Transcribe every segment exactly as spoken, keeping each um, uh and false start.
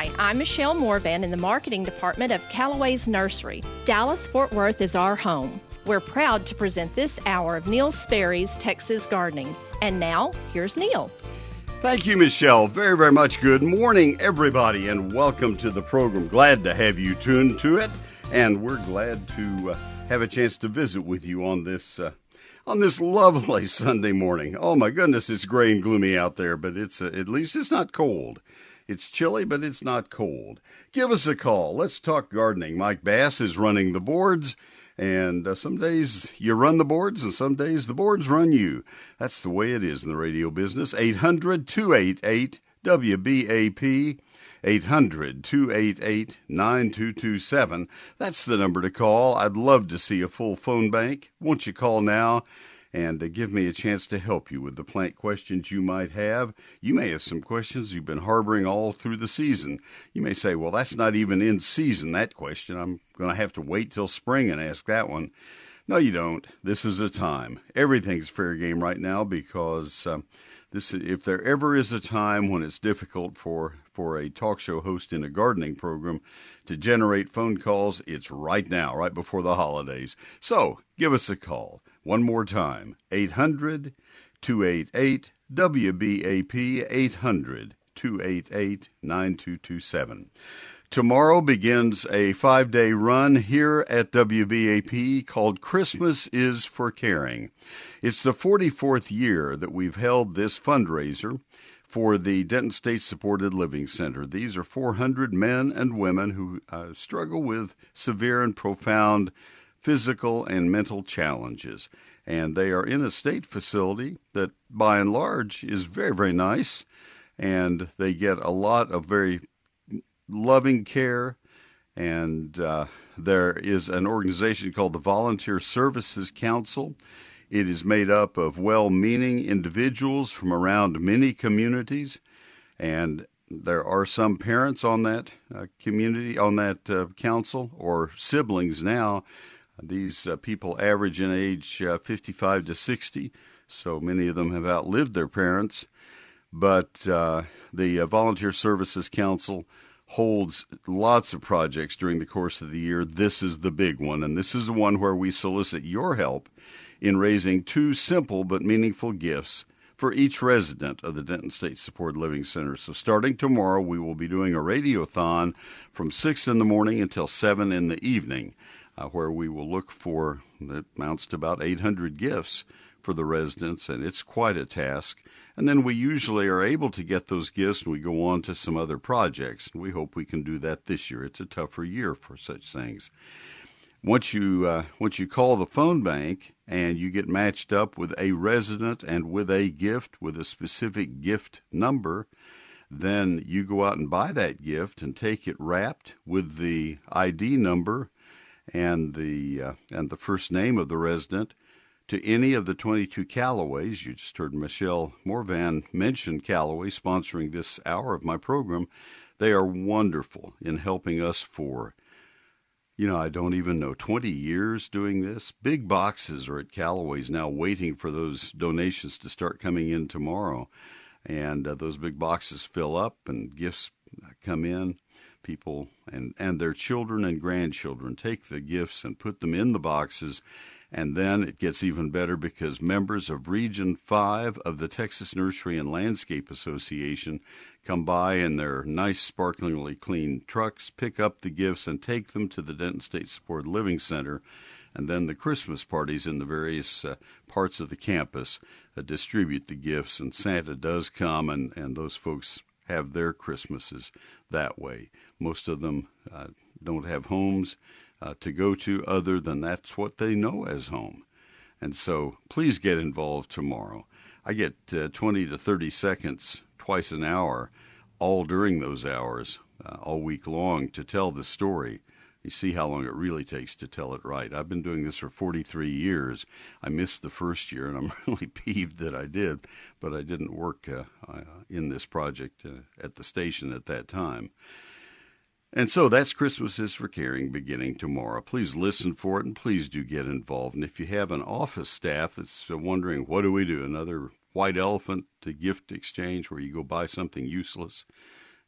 Hi, I'm Michelle Morvan in the marketing department of Callaway's Nursery. Dallas-Fort Worth is our home. We're proud to present this hour of Neil Sperry's Texas Gardening. And now, here's Neil. Thank you, Michelle, very, very much. Good morning, everybody, and welcome to the program. Glad to have you tuned to it, and we're glad to uh, have a chance to visit with you on this uh, on this lovely Sunday morning. Oh, my goodness, it's gray and gloomy out there, but it's uh, at least it's not cold. It's chilly, but it's not cold. Give us a call. Let's talk gardening. Mike Bass is running the boards. And uh, some days you run the boards, and some days the boards run you. That's the way it is in the radio business. eight hundred two eight eight W B A P, eight hundred two eight eight nine two two seven. That's the number to call. I'd love to see a full phone bank. Won't you call now and uh, give me a chance to help you with the plant questions you might have. You may have some questions you've been harboring all through the season. You may say, well, that's not even in season, that question. I'm going to have to wait till spring and ask that one. No, you don't. This is a time. Everything's fair game right now because um, this, if there ever is a time when it's difficult for, for a talk show host in a gardening program to generate phone calls, it's right now, right before the holidays. So give us a call. One more time, eight hundred two eight eight W B A P, eight hundred two eight eight nine two two seven. Tomorrow begins a five-day run here at W B A P called Christmas is for Caring. It's the forty-fourth year that we've held this fundraiser for the Denton State Supported Living Center. These are four hundred men and women who uh, struggle with severe and profound physical and mental challenges. And they are in a state facility that, by and large, is very, very nice. And they get a lot of very loving care. And uh, there is an organization called the Volunteer Services Council. It is made up of well-meaning individuals from around many communities. And there are some parents on that uh, community, on that uh, council, or siblings now. These uh, people average in age uh, fifty-five to sixty, so many of them have outlived their parents. But uh, the uh, Volunteer Services Council holds lots of projects during the course of the year. This is the big one, and this is the one where we solicit your help in raising two simple but meaningful gifts for each resident of the Denton State Supported Living Center. So starting tomorrow, we will be doing a radiothon from six in the morning until seven in the evening. Uh, where we will look for, that amounts to about eight hundred gifts for the residents, and it's quite a task. And then we usually are able to get those gifts, and we go on to some other projects. We hope we can do that this year. It's a tougher year for such things. Once you uh, once you call the phone bank and you get matched up with a resident and with a gift, with a specific gift number, then you go out and buy that gift and take it wrapped with the I D number and the uh, and the first name of the resident to any of the twenty-two Callaways. You just heard Michelle Morvan mention Callaway sponsoring this hour of my program. They are wonderful in helping us for, you know, I don't even know, twenty years doing this. Big boxes are at Callaway's now waiting for those donations to start coming in tomorrow. And uh, those big boxes fill up and gifts come in. People and, and their children and grandchildren take the gifts and put them in the boxes, and then it gets even better because members of Region five of the Texas Nursery and Landscape Association come by in their nice, sparklingly clean trucks, pick up the gifts, and take them to the Denton State Supported Living Center, and then the Christmas parties in the various uh, parts of the campus uh, distribute the gifts, and Santa does come, and, and those folks have their Christmases that way. Most of them uh, don't have homes uh, to go to other than that's what they know as home. And so please get involved tomorrow. I get uh, twenty to thirty seconds twice an hour, all during those hours, uh, all week long to tell the story. You see how long it really takes to tell it right. I've been doing this for forty-three years. I missed the first year, and I'm really peeved that I did, but I didn't work uh, uh, in this project uh, at the station at that time. And so that's Christmas is for Caring beginning tomorrow. Please listen for it, and please do get involved. And if you have an office staff that's wondering, what do we do, another white elephant to gift exchange where you go buy something useless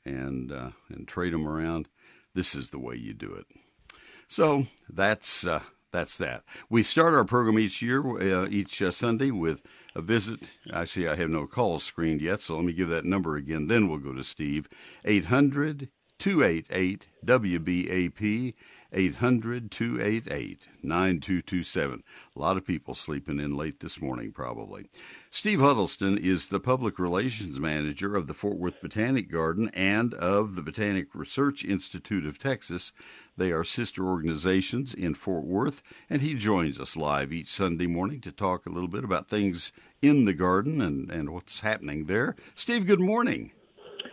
and uh, and trade them around. This is the way you do it. So that's uh, that's that. We start our program each year, uh, each uh, Sunday, with a visit. I see I have no calls screened yet, so let me give that number again. Then we'll go to Steve. eight hundred, two eight eight, W B A P, eight hundred, two eight eight, nine two two seven. A lot of people sleeping in late this morning, probably. Steve Huddleston is the Public Relations Manager of the Fort Worth Botanic Garden and of the Botanic Research Institute of Texas. They are sister organizations in Fort Worth, and he joins us live each Sunday morning to talk a little bit about things in the garden and, and what's happening there. Steve, good morning.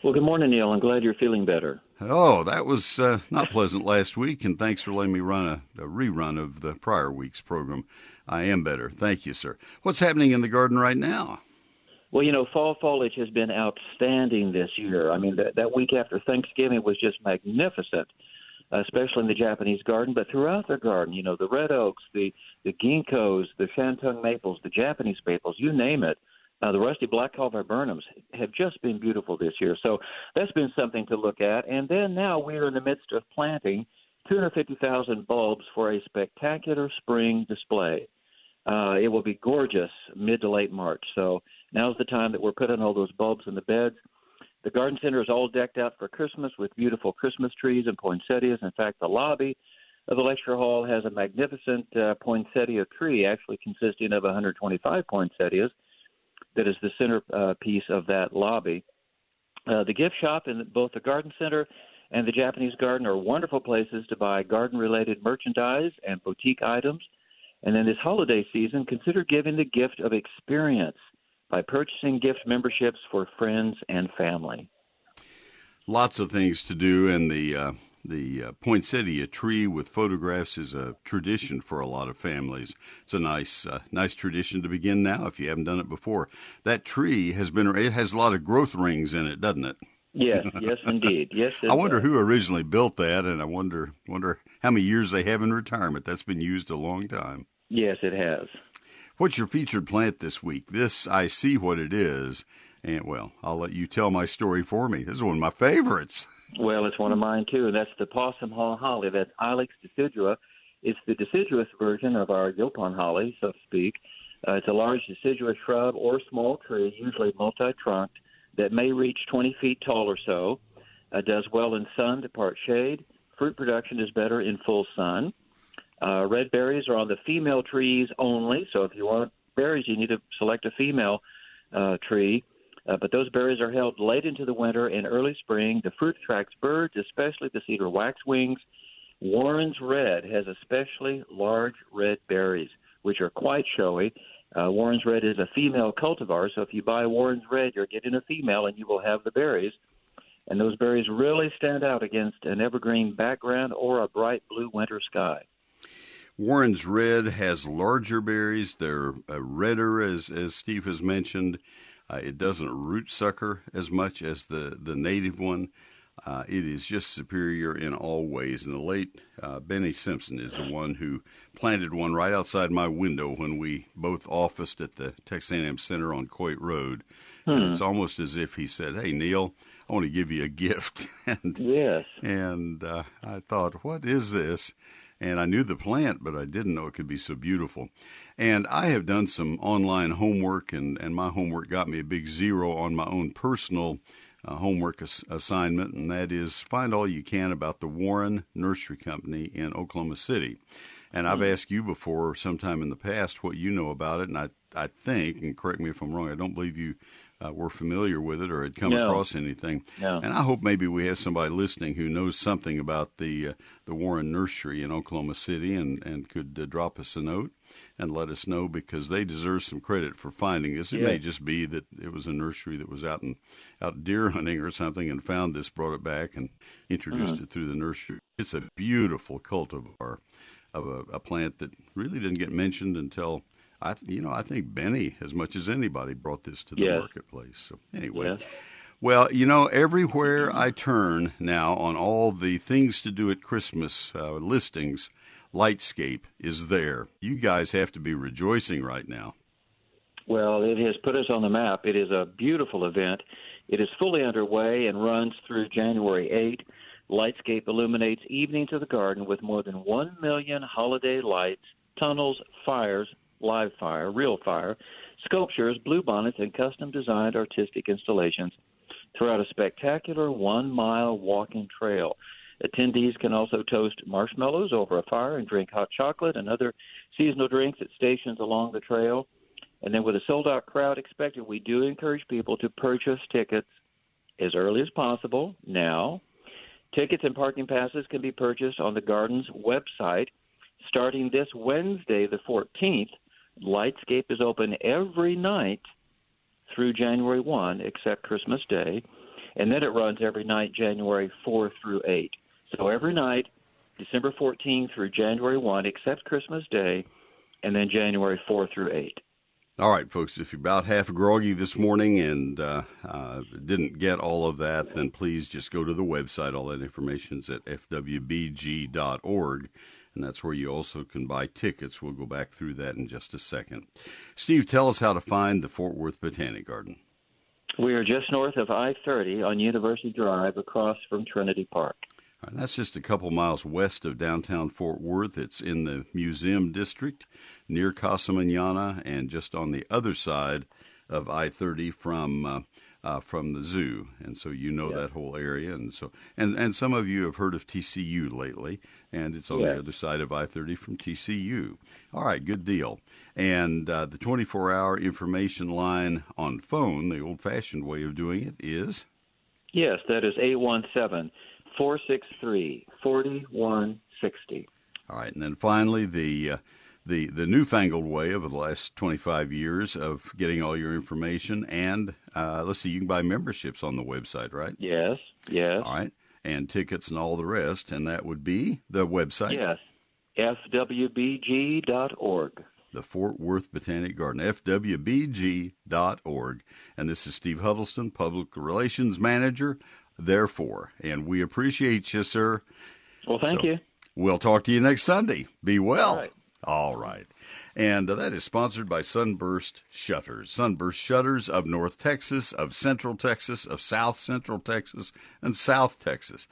Well, good morning, Neil. I'm glad you're feeling better. Oh, that was uh, not pleasant last week, and thanks for letting me run a, a rerun of the prior week's program. I am better. Thank you, sir. What's happening in the garden right now? Well, you know, fall foliage has been outstanding this year. I mean, that, that week after Thanksgiving was just magnificent, especially in the Japanese garden, but throughout the garden, you know, the red oaks, the, the ginkgos, the shantung maples, the Japanese maples, you name it. Uh, the rusty black-caul viburnums have just been beautiful this year. So that's been something to look at. And then now we are in the midst of planting two hundred fifty thousand bulbs for a spectacular spring display. Uh, it will be gorgeous mid to late March. So now's the time that we're putting all those bulbs in the beds. The garden center is all decked out for Christmas with beautiful Christmas trees and poinsettias. In fact, the lobby of the lecture hall has a magnificent uh, poinsettia tree, actually consisting of one hundred twenty-five poinsettias. That is the centerpiece uh, of that lobby. Uh, the gift shop and both the garden center and the Japanese garden are wonderful places to buy garden-related merchandise and boutique items. And then this holiday season, consider giving the gift of experience by purchasing gift memberships for friends and family. Lots of things to do, and the uh, the uh, poinsettia tree with photographs is a tradition for a lot of families. It's a nice uh, nice tradition to begin now if you haven't done it before. That tree has been it has a lot of growth rings in it, doesn't it? Yes, yes, indeed. Yes. I wonder who originally built that, and I wonder wonder how many years they have in retirement. That's been used a long time. Yes, it has. What's your featured plant this week? This, I see what it is, and, well, I'll let you tell my story for me. This is one of my favorites. Well, it's one of mine, too, and that's the Possum Haw Holly. That's Ilex decidua. It's the deciduous version of our Yopon holly, so to speak. Uh, it's a large deciduous shrub or small tree, usually multi-trunked, that may reach twenty feet tall or so. It uh, does well in sun to part shade. Fruit production is better in full sun. Uh, red berries are on the female trees only, so if you want berries, you need to select a female uh, tree. Uh, but those berries are held late into the winter and early spring. The fruit attracts birds, especially the cedar waxwings. Warren's Red has especially large red berries, which are quite showy. Uh, Warren's Red is a female cultivar, so if you buy Warren's Red, you're getting a female and you will have the berries. And those berries really stand out against an evergreen background or a bright blue winter sky. Warren's Red has larger berries. They're uh, redder, as, as Steve has mentioned. Uh, it doesn't root sucker as much as the, the native one. Uh, it is just superior in all ways. And the late uh, Benny Simpson is the one who planted one right outside my window when we both officed at the Texas A and M Center on Coit Road. Hmm. And it's almost as if he said, "Hey, Neil, I want to give you a gift." and, yes. And uh, I thought, what is this? And I knew the plant, but I didn't know it could be so beautiful. And I have done some online homework, and, and my homework got me a big zero on my own personal uh, homework as- assignment, and that is find all you can about the Warren Nursery Company in Oklahoma City. And I've asked you before, sometime in the past, what you know about it, and I, I think, and correct me if I'm wrong, I don't believe you Uh, were familiar with it or had come no. across anything. No. And I hope maybe we have somebody listening who knows something about the uh, the Warren Nursery in Oklahoma City and, and could uh, drop us a note and let us know, because they deserve some credit for finding this. It yeah. may just be that it was a nursery that was out, in, out deer hunting or something and found this, brought it back, and introduced mm-hmm. it through the nursery. It's a beautiful cultivar of a, a plant that really didn't get mentioned until I, you know, I think Benny, as much as anybody, brought this to the yes. marketplace. So anyway, yes. well, you know, everywhere I turn now on all the things to do at Christmas uh, listings, Lightscape is there. You guys have to be rejoicing right now. Well, it has put us on the map. It is a beautiful event. It is fully underway and runs through January eighth. Lightscape illuminates evenings of the garden with more than one million holiday lights, tunnels, fires, live fire, real fire, sculptures, bluebonnets, and custom-designed artistic installations throughout a spectacular one-mile walking trail. Attendees can also toast marshmallows over a fire and drink hot chocolate and other seasonal drinks at stations along the trail. And then with a sold-out crowd expected, we do encourage people to purchase tickets as early as possible now. Tickets and parking passes can be purchased on the Garden's website. Starting this Wednesday, the fourteenth, Lightscape is open every night through January first, except Christmas Day. And then it runs every night, January fourth through eighth. So every night, December fourteenth through January first, except Christmas Day, and then January fourth through eighth. All right, folks, if you're about half groggy this morning and uh, uh, didn't get all of that, then please just go to the website. All that information is at f w b g dot org, and that's where you also can buy tickets. We'll go back through that in just a second. Steve, tell us how to find the Fort Worth Botanic Garden. We are just north of I thirty on University Drive across from Trinity Park. All right, that's just a couple miles west of downtown Fort Worth. It's in the Museum District near Casa Manana and just on the other side of I thirty from uh, uh, from the zoo. And so you know yeah. that whole area. And so and, and some of you have heard of T C U lately, and it's on yeah. the other side of I thirty from T C U. All right, good deal. And uh, the twenty-four hour information line on phone, the old-fashioned way of doing it is? Yes, that is eight one seven. four six three, four one six zero. All right, and then finally the uh, the the newfangled way over the last twenty-five years of getting all your information, and uh, let's see, you can buy memberships on the website, right? Yes, yes. All right, and tickets and all the rest, and that would be the website? Yes, f w b g dot org. The Fort Worth Botanic Garden, f w b g dot org. And this is Steve Huddleston, Public Relations Manager, therefore, and we appreciate you, sir. Well, thank so, you. We'll talk to you next Sunday. Be well. All right. All right. And uh, that is sponsored by Sunburst Shutters. Sunburst Shutters of North Texas, of Central Texas, of South Central Texas, and South Texas.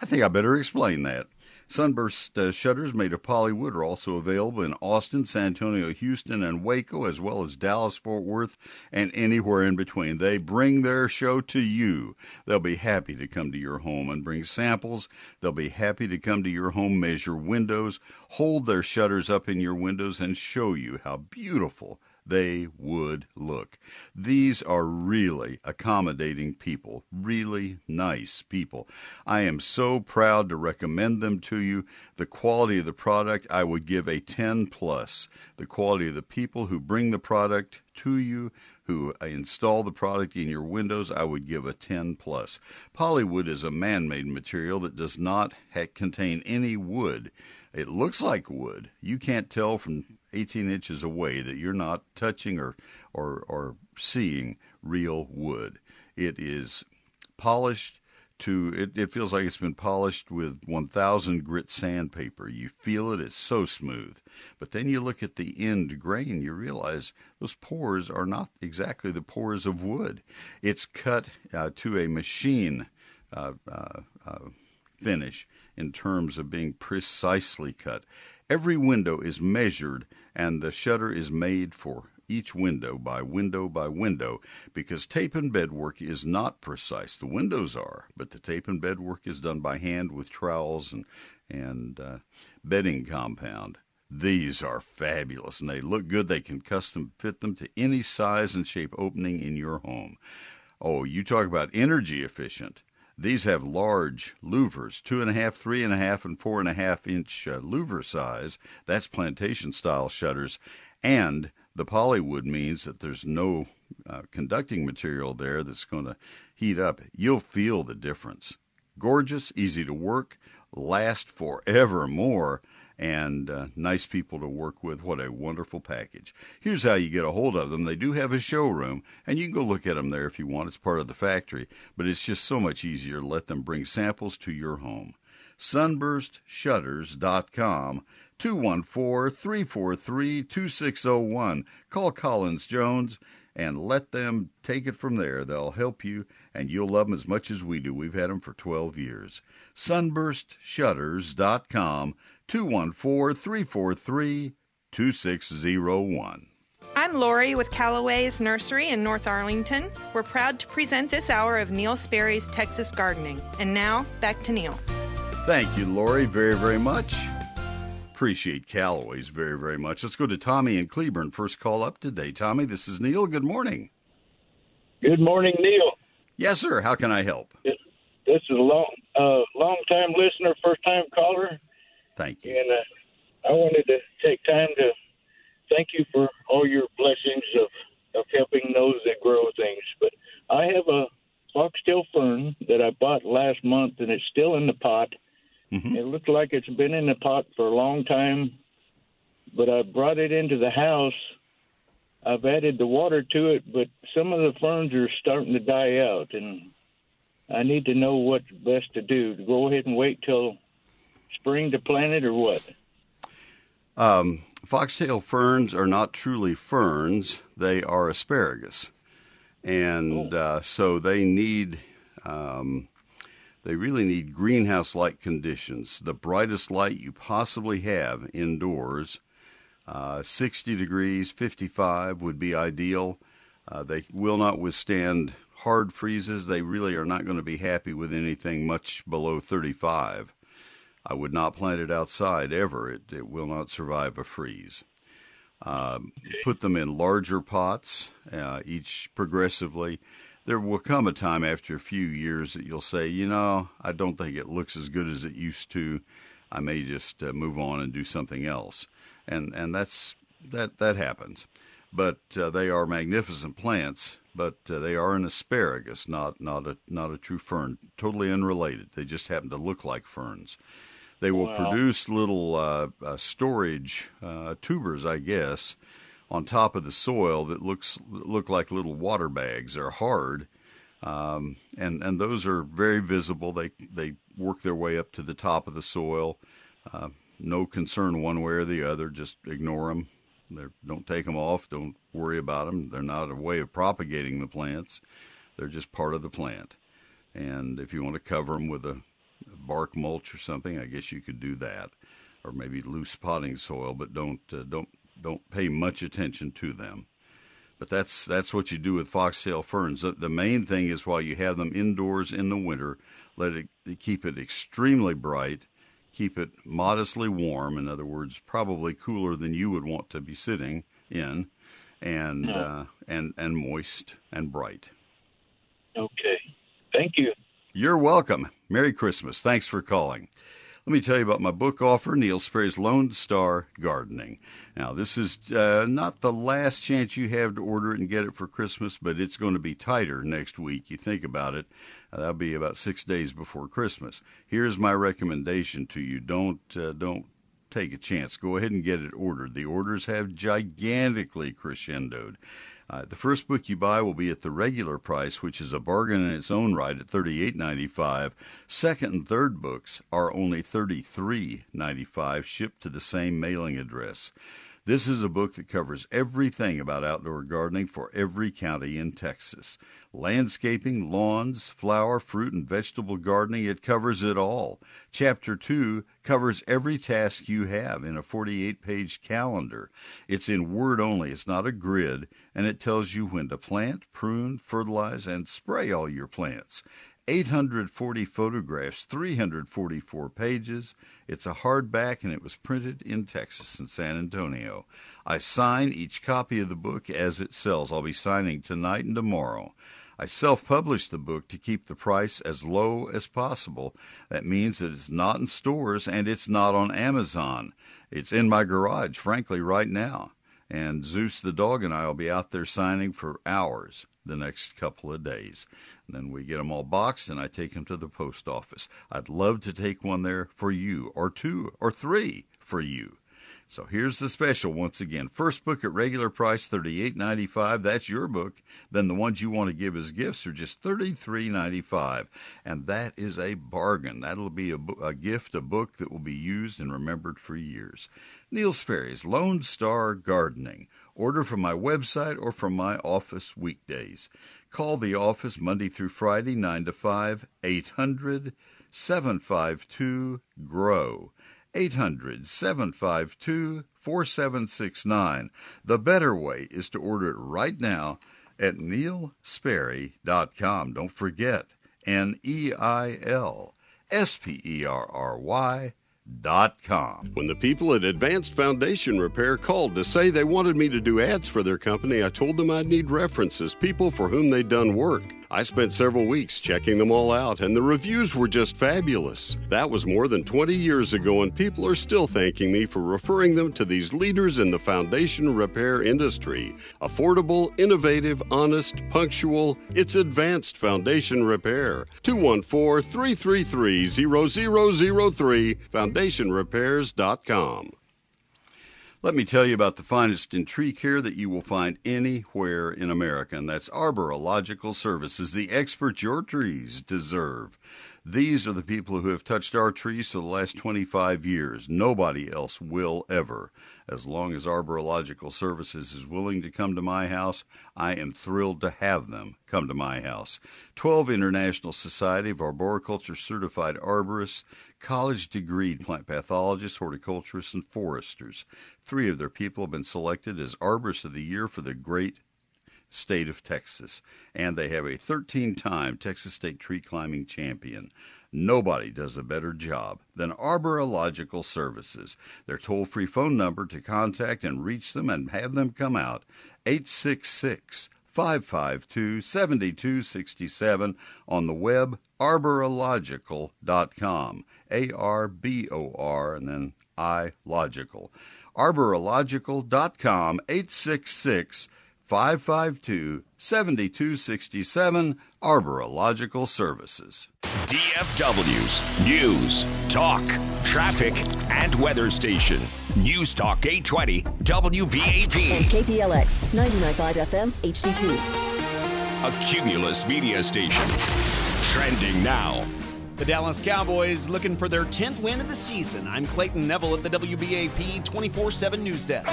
I think I better explain that. Sunburst uh, Shutters made of Polywood are also available in Austin, San Antonio, Houston, and Waco, as well as Dallas, Fort Worth, and anywhere in between. They bring their show to you. They'll be happy to come to your home and bring samples. They'll be happy to come to your home, measure windows, hold their shutters up in your windows, and show you how beautiful they would look. These are really accommodating people, really nice people. I am so proud to recommend them to you. The quality of the product, I would give a ten plus. The quality of the people who bring the product to you, who install the product in your windows, I would give a ten plus. Polywood is a man-made material that does not ha- contain any wood. It looks like wood. You can't tell from eighteen inches away that you're not touching or, or, or seeing real wood. It is polished to, it, it feels like it's been polished with one thousand grit sandpaper. You feel it, it's so smooth. But then you look at the end grain, you realize those pores are not exactly the pores of wood. It's cut uh, to a machine uh, uh, uh, finish in terms of being precisely cut. Every window is measured, and the shutter is made for each window by window by window, because tape and bedwork is not precise. The windows are, but the tape and bedwork is done by hand with trowels and, and uh, bedding compound. These are fabulous, and they look good. They can custom fit them to any size and shape opening in your home. Oh, you talk about energy efficient. These have large louvers, two and a half, three and a half, and four and a half inch uh, louver size. That's plantation style shutters. And the Polywood means that there's no uh, conducting material there that's going to heat up. You'll feel the difference. Gorgeous, easy to work, last forevermore, and uh, nice people to work with. What a wonderful package. Here's how you get a hold of them. They do have a showroom, and you can go look at them there if you want. It's part of the factory, but it's just so much easier to let them bring samples to your home. sunburst shutters dot com. two one four, three four three, two six zero one. Call Collins Jones and let them take it from there. They'll help you, and you'll love them as much as we do. We've had them for twelve years. sunburst shutters dot com, two one four, three four three, two six zero one. I'm Lori with Callaway's Nursery in North Arlington. We're proud to present this hour of Neil Sperry's Texas Gardening. And now, back to Neil. Thank you, Lori, very, very much. Appreciate Callaway's very, very much. Let's go to Tommy in Cleburne. First call up today. Tommy, this is Neil. Good morning. Good morning, Neil. Yes, sir. How can I help? This, this is a long, uh, long-time listener, first-time caller. Thank you. And uh, I wanted to take time to thank you for all your blessings of, of helping those that grow things. But I have a foxtail fern that I bought last month, and it's still in the pot. Mm-hmm. It looks like it's been in the pot for a long time, but I brought it into the house. I've added the water to it, but some of the ferns are starting to die out, and I need to know what's best to do. To go ahead and wait till spring to plant it or what? Um, foxtail ferns are not truly ferns. They are asparagus. And oh. uh, so they need... Um, They really need greenhouse-like conditions, the brightest light you possibly have indoors. Uh, sixty degrees, fifty-five would be ideal. Uh, they will not withstand hard freezes. They really are not going to be happy with anything much below thirty-five. I would not plant it outside ever. It, it will not survive a freeze. Um, put them in larger pots, uh, each progressively. There will come a time after a few years that you'll say, you know, I don't think it looks as good as it used to. I may just uh, move on and do something else. And and that's that that happens. But uh, they are magnificent plants, but uh, they are an asparagus, not not a not a true fern. Totally unrelated. They just happen to look like ferns. They will wow. produce little uh, uh, storage uh, tubers, I guess, on top of the soil that looks look like little water bags. They're hard, um, and and those are very visible. They they work their way up to the top of the soil. Uh, no concern one way or the other. Just ignore them. They're, don't take them off. Don't worry about them. They're not a way of propagating the plants. They're just part of the plant. And if you want to cover them with a bark mulch or something, I guess you could do that, or maybe loose potting soil. But don't uh, don't. Don't pay much attention to them. But that's that's what you do with foxtail ferns. The, the main thing is while you have them indoors in the winter, let it keep it extremely bright, keep it modestly warm, in other words, probably cooler than you would want to be sitting in, and, no. uh, and, and moist and bright. Okay. Thank you. You're welcome. Merry Christmas. Thanks for calling. Let me tell you about my book offer, Neil Sperry's Lone Star Gardening. Now, this is uh, not the last chance you have to order it and get it for Christmas, but it's going to be tighter next week. You think about it, uh, that'll be about six days before Christmas. Here's my recommendation to you. Don't uh, don't take a chance. Go ahead and get it ordered. The orders have gigantically crescendoed. Uh, the first book you buy will be at the regular price, which is a bargain in its own right at thirty-eight ninety-five. Second and third books are only thirty-three ninety-five, shipped to the same mailing address. This is a book that covers everything about outdoor gardening for every county in Texas. Landscaping, lawns, flower, fruit, and vegetable gardening, it covers it all. Chapter two covers every task you have in a forty-eight page calendar. It's in word only, it's not a grid, and it tells you when to plant, prune, fertilize, and spray all your plants. eight hundred forty photographs, three hundred forty-four pages. It's a hardback, and it was printed in Texas and San Antonio. I sign each copy of the book as it sells. I'll be signing tonight and tomorrow. I self-published the book to keep the price as low as possible. That means that it's not in stores, and it's not on Amazon. It's in my garage, frankly, right now. And Zeus the dog and I will be out there signing for hours the next couple of days. And then we get them all boxed, and I take them to the post office. I'd love to take one there for you, or two, or three for you. So here's the special once again. First book at regular price, thirty-eight ninety-five. That's your book. Then the ones you want to give as gifts are just thirty-three ninety-five. And that is a bargain. That'll be a, a gift, a book that will be used and remembered for years. Neil Sperry's Lone Star Gardening. Order from my website or from my office weekdays. Call the office Monday through Friday, nine to five, eight hundred, seven five two, G R O W. eight hundred, seven five two, four seven six nine. The better way is to order it right now at Neil Sperry dot com. Don't forget, N E I L S P E R R Y. Com. When the people at Advanced Foundation Repair called to say they wanted me to do ads for their company, I told them I'd need references, people for whom they'd done work. I spent several weeks checking them all out, and the reviews were just fabulous. That was more than twenty years ago, and people are still thanking me for referring them to these leaders in the foundation repair industry. Affordable, innovative, honest, punctual, it's Advanced Foundation Repair. two one four, three three three, zero zero zero three, foundation repairs dot com. Let me tell you about the finest in tree care that you will find anywhere in America, and that's Arborological Services, the experts your trees deserve. These are the people who have touched our trees for the last twenty-five years. Nobody else will ever. As long as Arborological Services is willing to come to my house, I am thrilled to have them come to my house. twelve International Society of Arboriculture certified arborists, college degreed plant pathologists, horticulturists, and foresters. Three of their people have been selected as Arborists of the Year for the great state of Texas, and they have a thirteen-time Texas State Tree Climbing Champion. Nobody does a better job than Arborological Services. Their toll-free phone number to contact and reach them and have them come out, eight six six, five five two, seven two six seven, on the web, arborological dot com, A R B O R, and then I-logical. arborological dot com, eight six six, five five two, seven two six seven. five five two, seven two six seven, Arborological Services. D F W's News, Talk, Traffic, and Weather Station. News Talk eight twenty, W B A P. And K P L X, ninety-nine point five F M, H D two. A Cumulus media station. Trending now. The Dallas Cowboys looking for their tenth win of the season. I'm Clayton Neville at the W B A P twenty-four seven News Desk.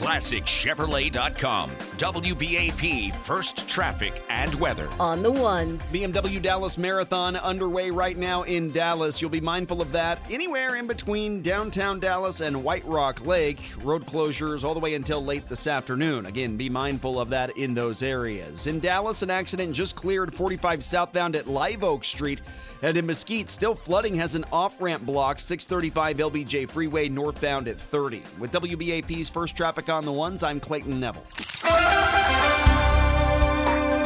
Classic Chevrolet dot com, W B A P, first traffic and weather. On the ones. B M W Dallas Marathon underway right now in Dallas. You'll be mindful of that anywhere in between downtown Dallas and White Rock Lake. Road closures all the way until late this afternoon. Again, be mindful of that in those areas. In Dallas, an accident just cleared forty-five southbound at Live Oak Street. And in Mesquite, still flooding has an off-ramp blocked, six thirty-five L B J Freeway northbound at thirty. With W B A P's First Traffic on the Ones, I'm Clayton Neville.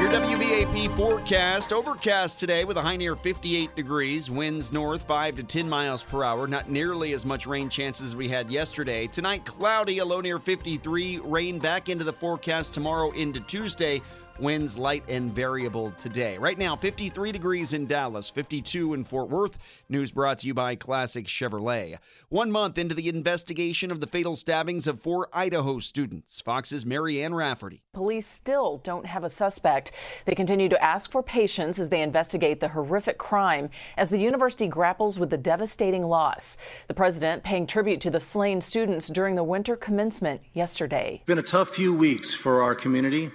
Your W B A P forecast, overcast today with a high near fifty-eight degrees, winds north five to ten miles per hour, not nearly as much rain chances as we had yesterday. Tonight, cloudy, a low near fifty-three, rain back into the forecast tomorrow into Tuesday. Winds light and variable today. Right now, fifty-three degrees in Dallas, fifty-two in Fort Worth. News brought to you by Classic Chevrolet. One month into the investigation of the fatal stabbings of four Idaho students. Fox's Mary Ann Rafferty. Police still don't have a suspect. They continue to ask for patience as they investigate the horrific crime as the university grapples with the devastating loss. The president paying tribute to the slain students during the winter commencement yesterday. It's been a tough few weeks for our community.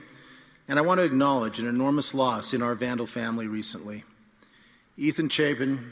And I want to acknowledge an enormous loss in our Vandal family recently. Ethan Chapin,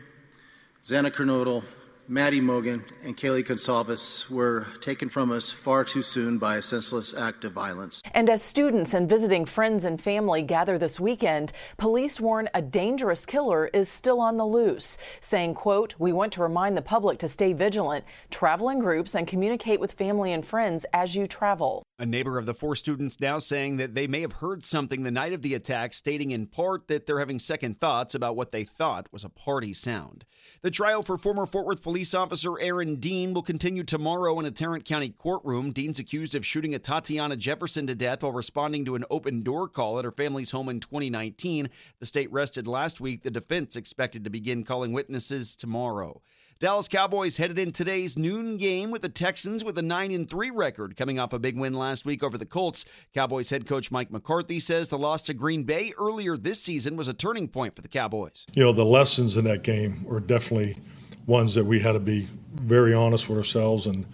Zanna Kernodle, Maddie Mogan, and Kaylee Consalvis were taken from us far too soon by a senseless act of violence. And as students and visiting friends and family gather this weekend, police warn a dangerous killer is still on the loose, saying, quote, we want to remind the public to stay vigilant, travel in groups, and communicate with family and friends as you travel. A neighbor of the four students now saying that they may have heard something the night of the attack, stating in part that they're having second thoughts about what they thought was a party sound. The trial for former Fort Worth police officer Aaron Dean will continue tomorrow in a Tarrant County courtroom. Dean's accused of shooting a Tatiana Jefferson to death while responding to an open door call at her family's home in twenty nineteen. The state rested last week. The defense expected to begin calling witnesses tomorrow. Dallas Cowboys headed in today's noon game with the Texans with a nine and three record, coming off a big win last week over the Colts. Cowboys head coach Mike McCarthy says the loss to Green Bay earlier this season was a turning point for the Cowboys. You know, the lessons in that game were definitely ones that we had to be very honest with ourselves and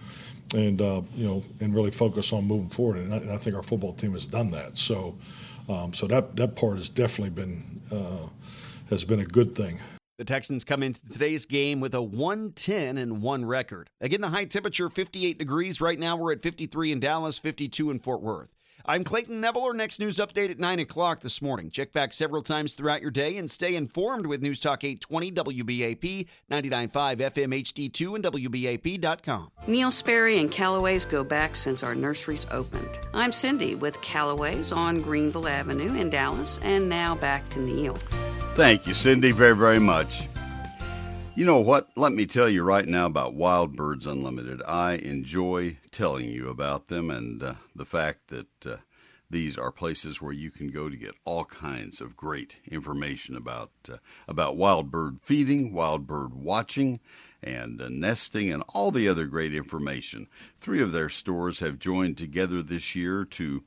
and uh, you know, and really focus on moving forward. And I, and I think our football team has done that. So, um, so that that part has definitely been uh, has been a good thing. The Texans come into today's game with a one ten and one record. Again, the high temperature fifty-eight degrees right now. We're at fifty-three in Dallas, fifty-two in Fort Worth. I'm Clayton Neville. Our next news update at nine o'clock this morning. Check back several times throughout your day and stay informed with News Talk eight twenty, W B A P, ninety-nine point five F M H D two, and W B A P dot com. Neil Sperry and Callaway's go back since our nurseries opened. I'm Cindy with Callaway's on Greenville Avenue in Dallas, and now back to Neil. Thank you, Cindy, very, very much. You know what? Let me tell you right now about Wild Birds Unlimited. I enjoy telling you about them and uh, the fact that uh, these are places where you can go to get all kinds of great information about uh, about wild bird feeding, wild bird watching, and uh, nesting, and all the other great information. Three of their stores have joined together this year to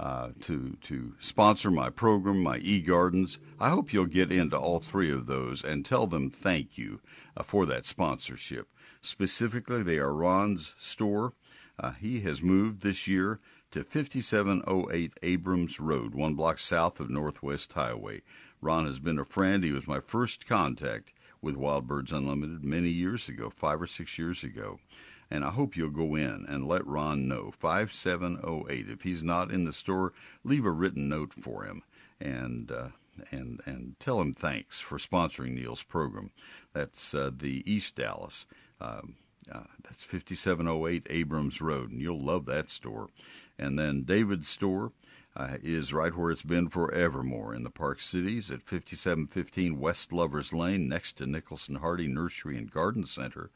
Uh, to to sponsor my program, my eGardens. I hope you'll get into all three of those and tell them thank you uh, for that sponsorship. Specifically, they are Ron's store. Uh, he has moved this year to fifty-seven oh eight Abrams Road, one block south of Northwest Highway. Ron has been a friend. He was my first contact with Wild Birds Unlimited many years ago, five or six years ago. And I hope you'll go in and let Ron know, five seven oh eight. If he's not in the store, leave a written note for him and uh, and and tell him thanks for sponsoring Neil's program. That's uh, the East Dallas. Uh, uh, that's fifty-seven oh eight Abrams Road, and you'll love that store. And then David's store uh, is right where it's been forevermore, in the Park Cities at fifty-seven fifteen West Lovers Lane, next to Nicholson Hardy Nursery and Garden Center.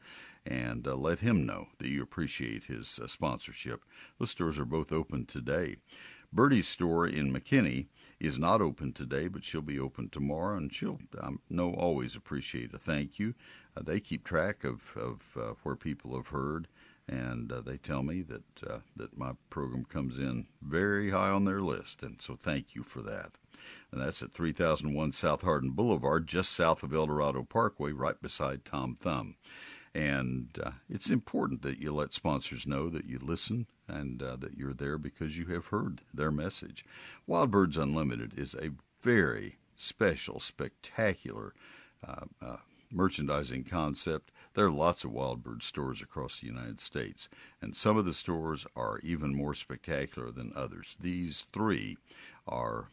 And uh, let him know that you appreciate his uh, sponsorship. Those stores are both open today. Birdie's store in McKinney is not open today, but she'll be open tomorrow, and she'll um, know always appreciate a thank you. Uh, they keep track of, of uh, where people have heard, and uh, they tell me that uh, that my program comes in very high on their list, and so thank you for that. And that's at three thousand one South Hardin Boulevard, just south of El Dorado Parkway, right beside Tom Thumb. And uh, it's important that you let sponsors know that you listen and uh, that you're there because you have heard their message. Wild Birds Unlimited is a very special, spectacular uh, uh, merchandising concept. There are lots of wild bird stores across the United States, and some of the stores are even more spectacular than others. These three are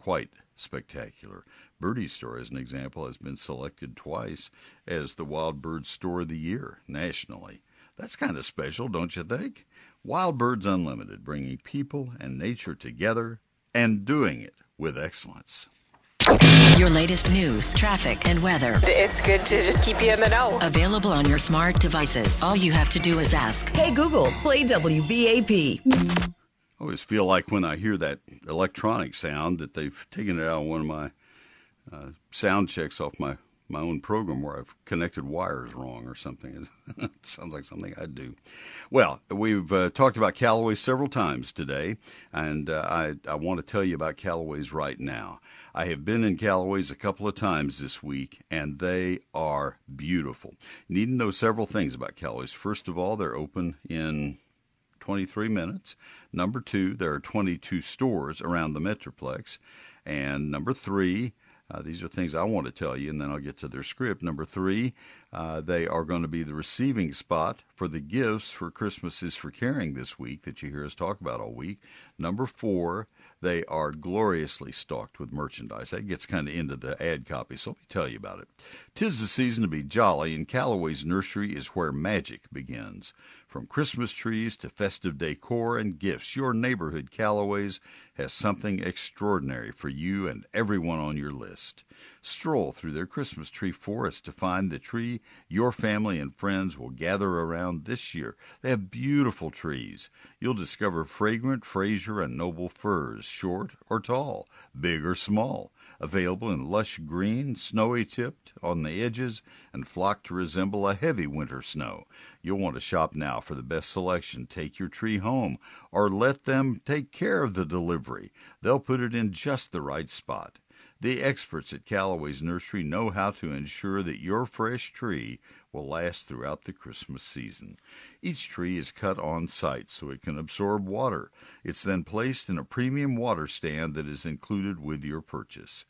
quite spectacular. Birdie's store, as an example, has been selected twice as the Wild Bird Store of the Year nationally. That's kind of special, don't you think? Wild Birds Unlimited, bringing people and nature together and doing it with excellence. Your latest news, traffic, and weather. It's good to just keep you in the know. Available on your smart devices. All you have to do is ask, "Hey Google, play W B A P." I always feel like when I hear that electronic sound that they've taken it out of one of my uh, sound checks off my, my own program where I've connected wires wrong or something. It sounds like something I'd do. Well, we've uh, talked about Callaway several times today, and uh, I, I want to tell you about Callaway's right now. I have been in Callaway's a couple of times this week, and they are beautiful. You need to know several things about Callaway's. First of all, they're open in twenty-three minutes. Number two, there are twenty-two stores around the Metroplex. And number three, uh, these are things I want to tell you, and then I'll get to their script. Number three, uh, they are going to be the receiving spot for the gifts for Christmas is for Caring this week that you hear us talk about all week. Number four, they are gloriously stocked with merchandise. That gets kind of into the ad copy, so let me tell you about it. Tis the season to be jolly, and Callaway's Nursery is where magic begins. From Christmas trees to festive decor and gifts, your neighborhood Callaway's has something extraordinary for you and everyone on your list. stroll through their Christmas tree forest to find the tree your family and friends will gather around this year. They have beautiful trees. You'll discover fragrant Fraser and noble firs, short or tall, big or small, available in lush green, snowy-tipped on the edges, and flocked to resemble a heavy winter snow. You'll want to shop now for the best selection. Take your tree home, or let them take care of the delivery. They'll put it in just the right spot. The experts at Callaway's Nursery know how to ensure that your fresh tree will last throughout the Christmas season. Each tree is cut on site so it can absorb water. It's then placed in a premium water stand that is included with your purchase.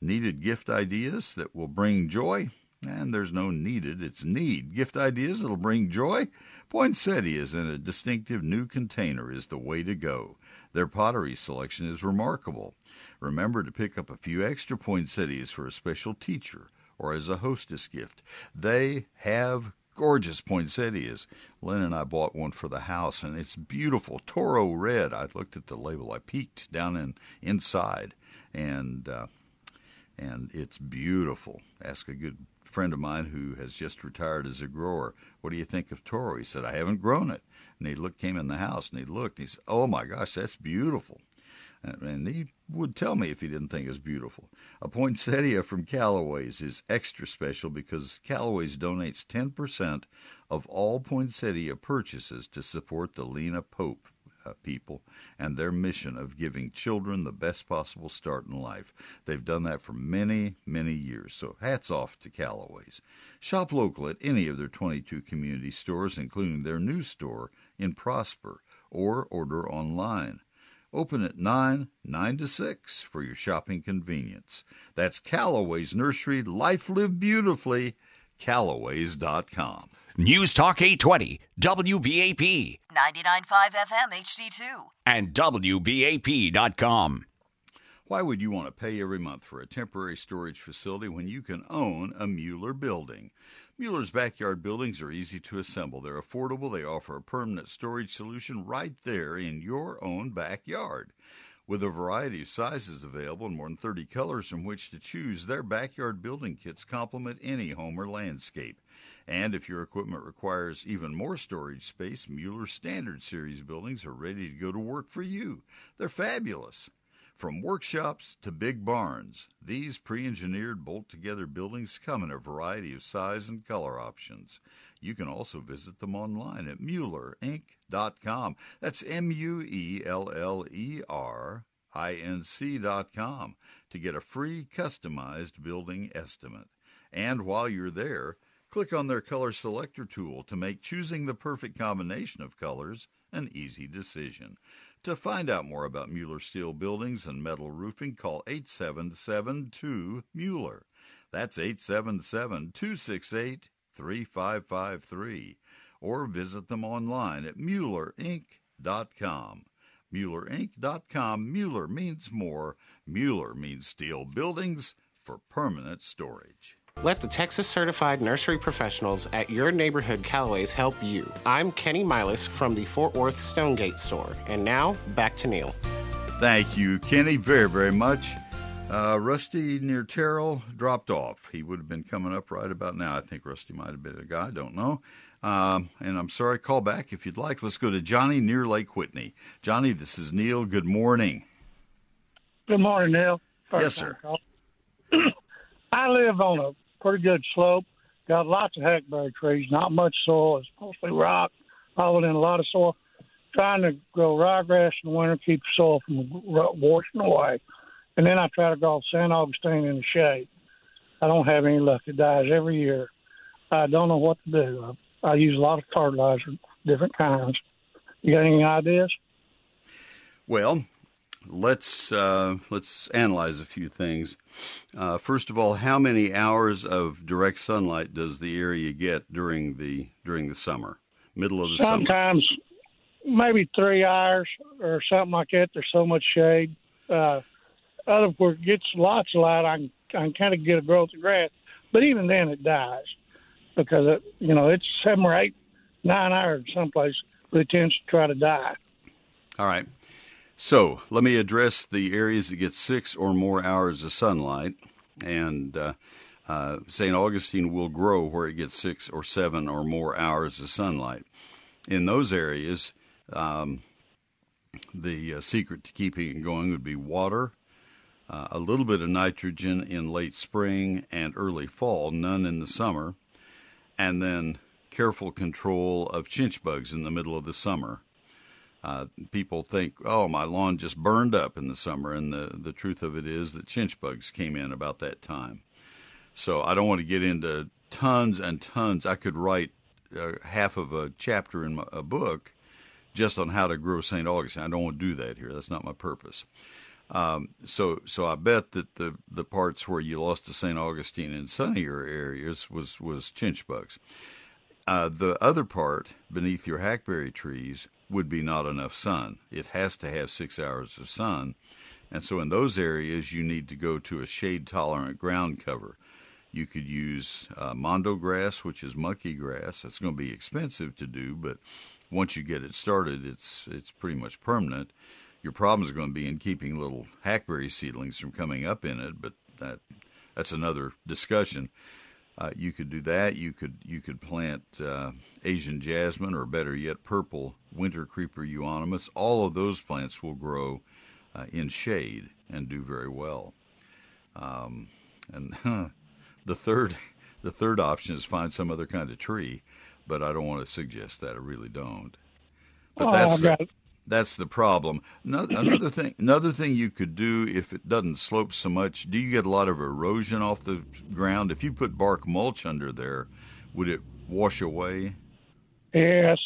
Needed gift ideas that will bring joy? And there's no needed, it's need. Gift ideas that'll bring joy? Poinsettias in a distinctive new container is the way to go. Their pottery selection is remarkable. Remember to pick up a few extra poinsettias for a special teacher or as a hostess gift. They have gorgeous poinsettias. Lynn and I bought one for the house, and it's beautiful, Toro Red. I looked at the label. I peeked down in inside, and uh, and it's beautiful. Ask a good friend of mine who has just retired as a grower, what do you think of Toro? He said, I haven't grown it. And he looked, came in the house, and he looked, and he said, oh, my gosh, that's beautiful. And he would tell me if he didn't think it was beautiful. A poinsettia from Callaway's is extra special because Callaway's donates ten percent of all poinsettia purchases to support the Lena Pope uh, people and their mission of giving children the best possible start in life. They've done that for many, many years, so hats off to Callaway's. Shop local at any of their twenty-two community stores, including their new store in Prosper, or order online. Open at nine, nine to six for your shopping convenience. That's Callaway's Nursery. Life lived beautifully. Callaway's dot com. News Talk eight twenty, W B A P. ninety-nine point five F M, H D two. And W B A P dot com. Why would you want to pay every month for a temporary storage facility when you can own a Mueller building? Mueller's backyard buildings are easy to assemble. They're affordable. They offer a permanent storage solution right there in your own backyard. With a variety of sizes available and more than thirty colors from which to choose, their backyard building kits complement any home or landscape. And if your equipment requires even more storage space, Mueller's Standard Series buildings are ready to go to work for you. They're fabulous. From workshops to big barns, these pre-engineered bolt-together buildings come in a variety of size and color options. You can also visit them online at Mueller Inc dot com. That's M U E L L E R I N C dot com to get a free customized building estimate. And while you're there, click on their color selector tool to make choosing the perfect combination of colors an easy decision. To find out more about Mueller Steel Buildings and Metal Roofing, call eight seven seven, two, Mueller. That's eight seven seven, two six eight, three five five three. Or visit them online at Mueller Inc dot com. Mueller Inc dot com. Mueller means more. Mueller means steel buildings for permanent storage. Let the Texas Certified Nursery Professionals at your neighborhood Callaway's help you. I'm Kenny Milas from the Fort Worth Stonegate store. And now, back to Neil. Thank you, Kenny, very, very much. Uh, Rusty near Terrell dropped off. He would have been coming up right about now. I think Rusty might have been a guy, I don't know. Um, and I'm sorry, call back if you'd like. Let's go to Johnny near Lake Whitney. Johnny, this is Neil. Good morning. Good morning, Neil. First yes, sir. I live on a pretty good slope. Got lots of hackberry trees, not much soil. It's mostly rock, followed in a lot of soil. Trying to grow ryegrass in the winter, keep the soil from washing away. And then I try to grow San Augustine in the shade. I don't have any luck. It dies every year. I don't know what to do. I, I use a lot of fertilizer, different kinds. You got any ideas? Well, Let's uh, let's analyze a few things. Uh, first of all, how many hours of direct sunlight does the area get during the during the summer, middle of the Sometimes, summer? Sometimes maybe three hours or something like that. There's so much shade. Uh, other where it gets lots of light, I can, I can kind of get a growth of grass. But even then, it dies because it, you know it's seven or eight, nine hours someplace, but it tends to try to die. All right. So let me address the areas that get six or more hours of sunlight. and uh, uh, Saint Augustine will grow where it gets six or seven or more hours of sunlight. In those areas, um, the uh, secret to keeping it going would be water, uh, a little bit of nitrogen in late spring and early fall, none in the summer, and then careful control of chinch bugs in the middle of the summer. Uh, people think, oh, my lawn just burned up in the summer, and the, the truth of it is that chinch bugs came in about that time. So I don't want to get into tons and tons. I could write uh, half of a chapter in my, a book just on how to grow Saint Augustine. I don't want to do that here. That's not my purpose. Um, so so I bet that the, the parts where you lost to Saint Augustine in sunnier areas was, was chinch bugs. Uh, the other part beneath your hackberry trees would be not enough sun. It has to have six hours of sun. And so in those areas, you need to go to a shade-tolerant ground cover. You could use uh, mondo grass, which is monkey grass. That's going to be expensive to do, but once you get it started, it's it's pretty much permanent. Your problem is going to be in keeping little hackberry seedlings from coming up in it, but that that's another discussion. Uh, you could do that. You could you could plant uh, Asian jasmine, or better yet, purple winter creeper euonymus. All of those plants will grow uh, in shade and do very well. Um, and huh, the third the third option is find some other kind of tree. But I don't want to suggest that. I really don't. But oh, that's the, that's the problem. Another, another thing, another thing you could do if it doesn't slope so much. Do you get a lot of erosion off the ground? If you put bark mulch under there, would it wash away? Yes.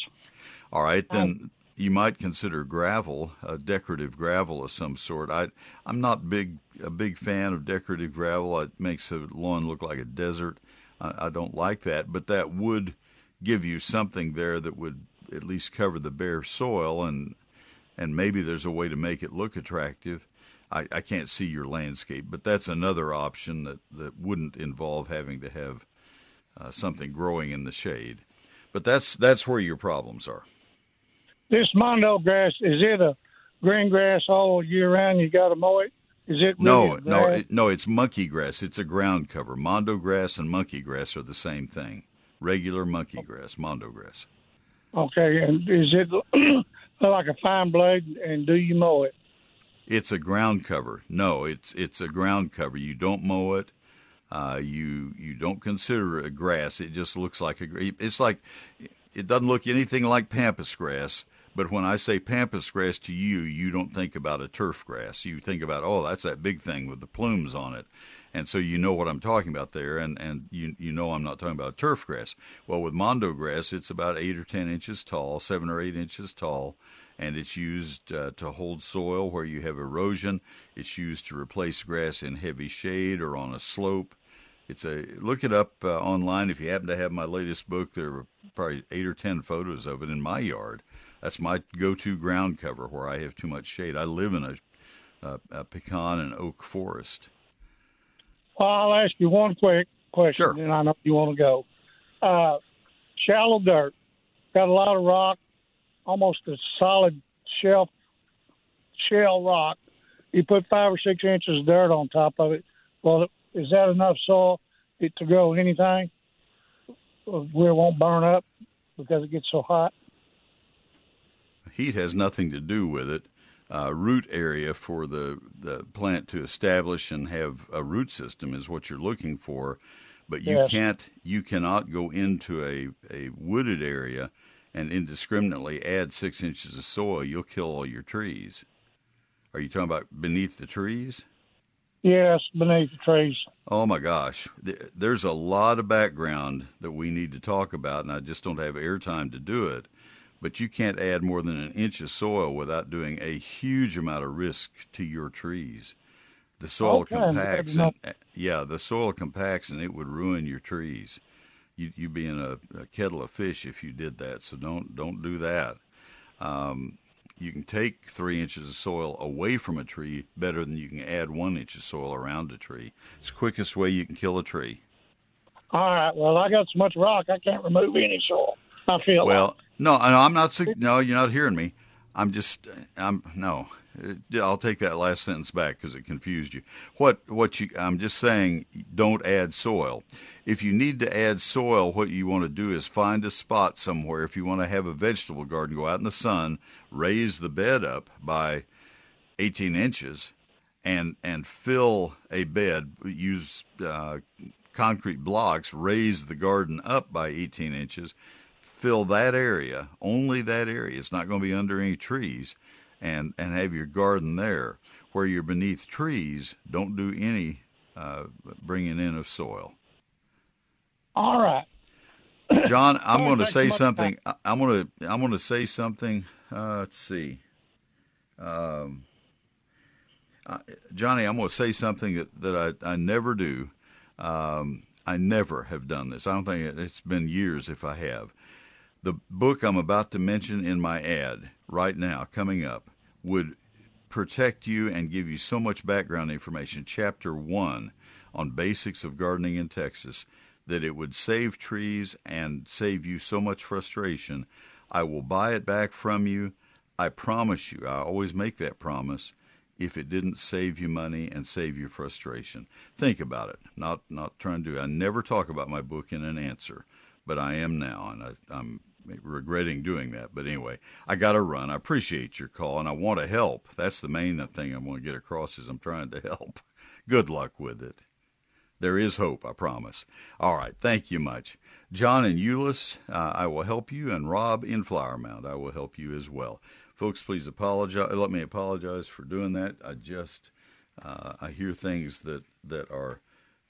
All right, then um, you might consider gravel, a decorative gravel of some sort. I I'm not big a big fan of decorative gravel. It makes a lawn look like a desert. I, I don't like that. But that would give you something there that would at least cover the bare soil, and and maybe there's a way to make it look attractive. I, I can't see your landscape, but that's another option that, that wouldn't involve having to have uh, something growing in the shade. But that's that's where your problems are. This mondo grass, is it a green grass all year round? You got to mow it? Is it really no, no, it, no, it's monkey grass. It's a ground cover. Mondo grass and monkey grass are the same thing. Regular monkey grass, mondo grass. Okay, and is it like a fine blade, and do you mow it? It's a ground cover. No, it's it's a ground cover. You don't mow it. Uh, you you don't consider it a grass. It just looks like a it's like it doesn't look anything like pampas grass. But when I say pampas grass to you, you don't think about a turf grass. You think about, oh, that's that big thing with the plumes on it. And so you know what I'm talking about there, and, and you you know I'm not talking about turf grass. Well, with mondo grass, it's about eight or ten inches tall, seven or eight inches tall, and it's used uh, to hold soil where you have erosion. It's used to replace grass in heavy shade or on a slope. It's a Look it up uh, online. If you happen to have my latest book, there are probably eight or ten photos of it in my yard. That's my go-to ground cover where I have too much shade. I live in a, a, a pecan and oak forest. Well, I'll ask you one quick question, sure. And I know you want to go. Uh, shallow dirt, got a lot of rock, almost a solid shell, shell rock. You put five or six inches of dirt on top of it. Well, is that enough soil to grow anything where it won't burn up because it gets so hot? Heat has nothing to do with it. Uh, root area for the, the plant to establish and have a root system is what you're looking for, but you yes. can't, you cannot go into a, a wooded area and indiscriminately add six inches of soil. You'll kill all your trees. Are you talking about beneath the trees? Yes, beneath the trees. Oh my gosh. There's a lot of background that we need to talk about, and I just don't have airtime to do it. But you can't add more than an inch of soil without doing a huge amount of risk to your trees. The soil okay, compacts, and, yeah, the soil compacts, and it would ruin your trees. You, you'd be in a, a kettle of fish if you did that. So don't don't do that. Um, you can take three inches of soil away from a tree better than you can add one inch of soil around a tree. It's the quickest way you can kill a tree. All right. Well, I got so much rock I can't remove any soil. I feel well. Like. No, no, I'm not. No, you're not hearing me. I'm just, I'm no. I'll take that last sentence back because it confused you. What, what you? I'm just saying, don't add soil. If you need to add soil, what you want to do is find a spot somewhere. If you want to have a vegetable garden, go out in the sun, raise the bed up by eighteen inches, and and fill a bed. Use uh, concrete blocks. Raise the garden up by eighteen inches. Fill that area, only that area. It's not going to be under any trees, and, and have your garden there. Where you're beneath trees, don't do any uh, bringing in of soil. All right, John. I'm going to say something. I'm going to I'm going to say something. Uh, let's see, um, uh, Johnny. I'm going to say something that that I I never do. Um, I never have done this. I don't think it, it's been years if I have. The book I'm about to mention in my ad right now, coming up, would protect you and give you so much background information, Chapter one on Basics of Gardening in Texas, that it would save trees and save you so much frustration. I will buy it back from you. I promise you, I always make that promise, if it didn't save you money and save you frustration. Think about it. Not not trying to. I never talk about my book in an answer, but I am now, and I, I'm regretting doing that. But anyway, I got to run. I appreciate your call, and I want to help. That's the main thing I want to get across, is I'm trying to help. Good luck with it. There is hope, I promise. All right, thank you much. John and Euless, uh, I will help you, and Rob in Flower Mound, I will help you as well. Folks, please apologize. Let me apologize for doing that. I just, uh, I hear things that, that are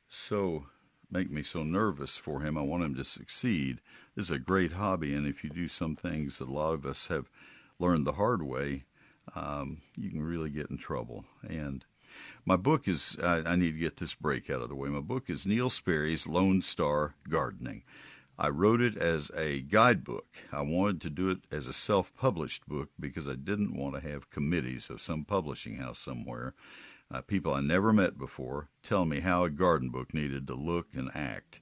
so... make me so nervous for him. I want him to succeed. This is a great hobby, and if you do some things that a lot of us have learned the hard way, um, you can really get in trouble. And my book is, I, I need to get this break out of the way. My book is Neil Sperry's Lone Star Gardening. I wrote it as a guidebook. I wanted to do it as a self-published book because I didn't want to have committees of some publishing house somewhere. Uh, people I never met before tell me how a garden book needed to look and act.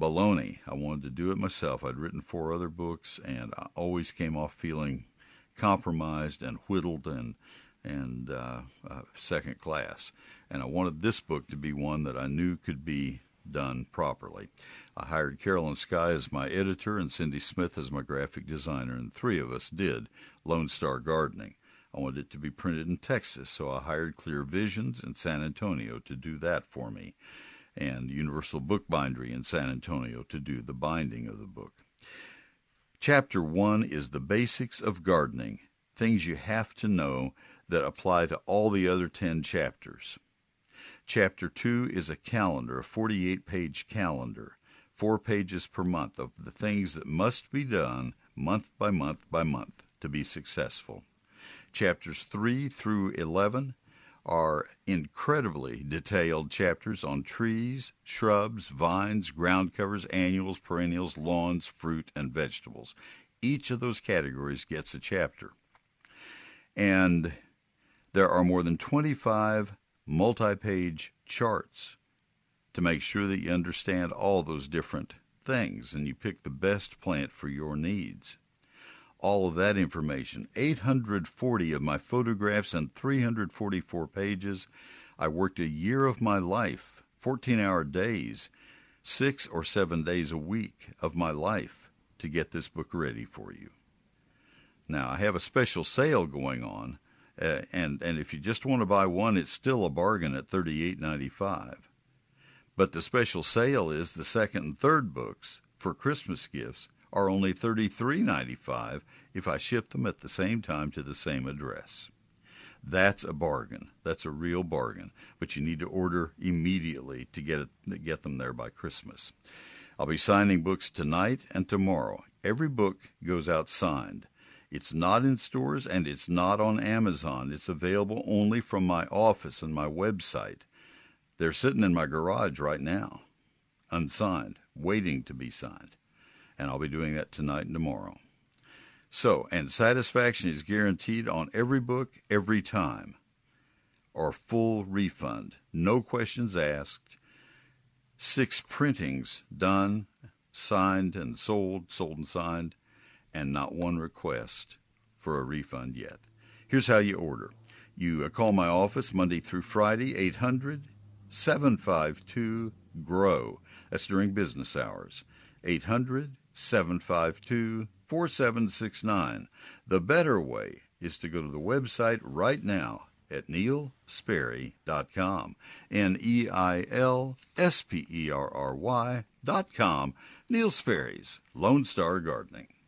Baloney. I wanted to do it myself. I'd written four other books, and I always came off feeling compromised and whittled and and uh, uh, second class. And I wanted this book to be one that I knew could be done properly. I hired Carolyn Sky as my editor and Cindy Smith as my graphic designer, and three of us did Lone Star Gardening. I wanted it to be printed in Texas, so I hired Clear Visions in San Antonio to do that for me, and Universal Bookbindery in San Antonio to do the binding of the book. Chapter one is the basics of gardening, things you have to know that apply to all the other ten chapters. Chapter two is a calendar, a forty-eight page calendar, four pages per month of the things that must be done month by month by month to be successful. Chapters three through eleven are incredibly detailed chapters on trees, shrubs, vines, ground covers, annuals, perennials, lawns, fruit, and vegetables. Each of those categories gets a chapter. And there are more than twenty-five multi-page charts to make sure that you understand all those different things and you pick the best plant for your needs. All of that information, eight hundred forty of my photographs and three hundred forty-four pages. I worked a year of my life, fourteen-hour days, six or seven days a week of my life to get this book ready for you. Now, I have a special sale going on, uh, and, and if you just want to buy one, it's still a bargain at thirty-eight ninety-five. But the special sale is the second and third books for Christmas gifts are only thirty-three ninety-five if I ship them at the same time to the same address. That's a bargain. That's a real bargain. But you need to order immediately to get it, get them there by Christmas. I'll be signing books tonight and tomorrow. Every book goes out signed. It's not in stores and it's not on Amazon. It's available only from my office and my website. They're sitting in my garage right now, unsigned, waiting to be signed. And I'll be doing that tonight and tomorrow. So, and satisfaction is guaranteed on every book, every time, or full refund. No questions asked. Six printings done, signed and sold, sold and signed, and not one request for a refund yet. Here's how you order. You call my office Monday through Friday, eight hundred, seven five two, G R O W. That's during business hours. eight hundred, seven five two, four seven six nine. The better way is to go to the website right now at Neil Sperry dot com. N E I L S P E R R Y dot com. Neil Sperry's Lone Star Gardening.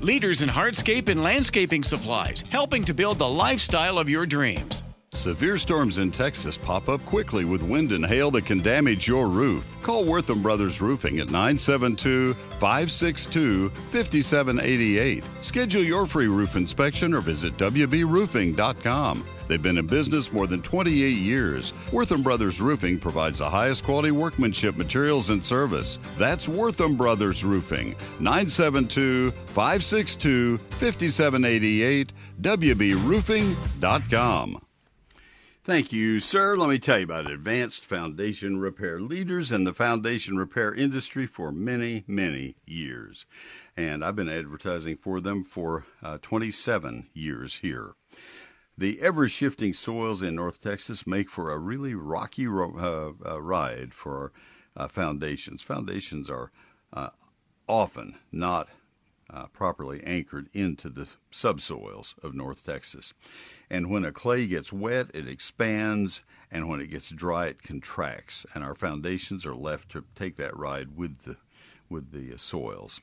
leaders in hardscape and landscape supplies, helping to build the lifestyle of your dreams. Severe storms in Texas pop up quickly with wind and hail that can damage your roof. Call Wortham Brothers Roofing at nine seven two, five six two, five seven eight eight. Schedule your free roof inspection or visit W B roofing dot com. They've been in business more than twenty-eight years. Wortham Brothers Roofing provides the highest quality workmanship, materials, and service. That's Wortham Brothers Roofing, nine seven two, five six two, five seven eight eight, W B roofing dot com. Thank you, sir. Let me tell you about Advanced Foundation Repair, leaders in the foundation repair industry for many, many years. And I've been advertising for them for uh, twenty-seven years here. The ever-shifting soils in North Texas make for a really rocky ro- uh, uh, ride for uh, foundations. Foundations are uh, often not uh, properly anchored into the subsoils of North Texas. And when a clay gets wet, it expands, and when it gets dry, it contracts. And our foundations are left to take that ride with the, with the uh, soils.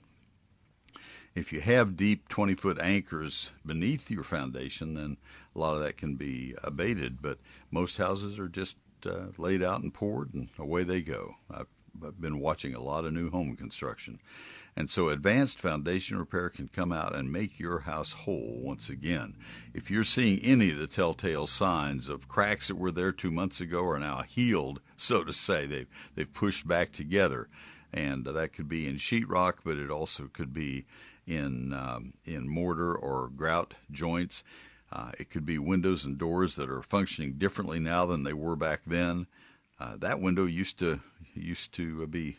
If you have deep twenty-foot anchors beneath your foundation, then a lot of that can be abated, but most houses are just uh, laid out and poured, and away they go. I've, I've been watching a lot of new home construction. And so Advanced Foundation Repair can come out and make your house whole once again. If you're seeing any of the telltale signs of cracks that were there two months ago are now healed, so to say, they've, they've pushed back together. And uh, that could be in sheetrock, but it also could be in um, in mortar or grout joints. Uh, it could be windows and doors that are functioning differently now than they were back then. Uh, that window used to used to be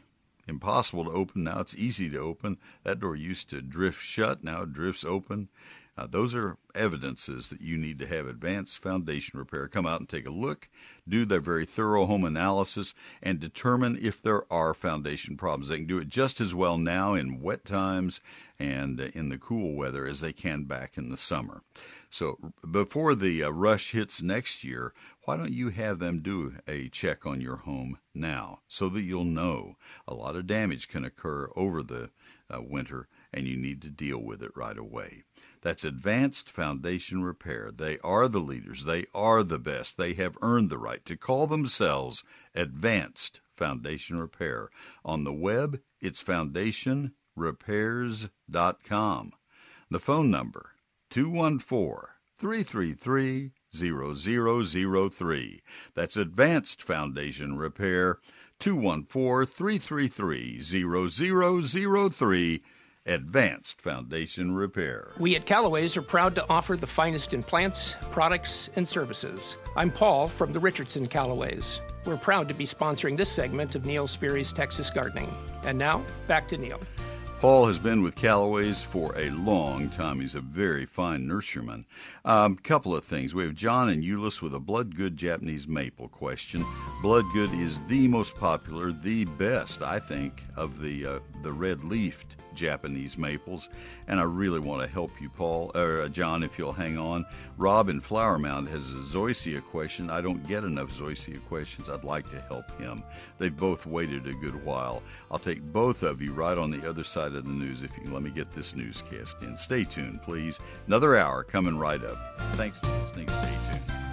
impossible to open. Now it's easy to open. That door used to drift shut. Now it drifts open. Uh, those are evidences that you need to have Advanced Foundation Repair come out and take a look, do their very thorough home analysis, and determine if there are foundation problems. They can do it just as well now in wet times and in the cool weather as they can back in the summer. So before the uh, rush hits next year, why don't you have them do a check on your home now so that you'll know a lot of damage can occur over the uh, winter and you need to deal with it right away. That's Advanced Foundation Repair. They are the leaders. They are the best. They have earned the right to call themselves Advanced Foundation Repair. On the web, it's foundation repairs dot com. The phone number, two one four, three three three, zero zero zero three. That's Advanced Foundation Repair, two one four, three three three, zero zero zero three. Advanced Foundation Repair. We at Callaway's are proud to offer the finest in plants, products, and services. I'm Paul from the Richardson Callaway's. We're proud to be sponsoring this segment of Neil Sperry's Texas Gardening. And now, back to Neil. Paul has been with Callaway's for a long time. He's a very fine nurseryman. Um, couple of things. We have John and Euless with a Bloodgood Japanese maple question. Bloodgood is the most popular, the best, I think, of the uh, the red-leafed Japanese maples. And I really want to help you, Paul or uh, John, if you'll hang on. Rob in Flower Mound has a zoysia question. I don't get enough zoysia questions. I'd like to help him. They've both waited a good while. I'll take both of you right on the other side of the news if you can let me get this newscast in. Stay tuned, please. Another hour coming right up. Thanks for listening. Stay tuned.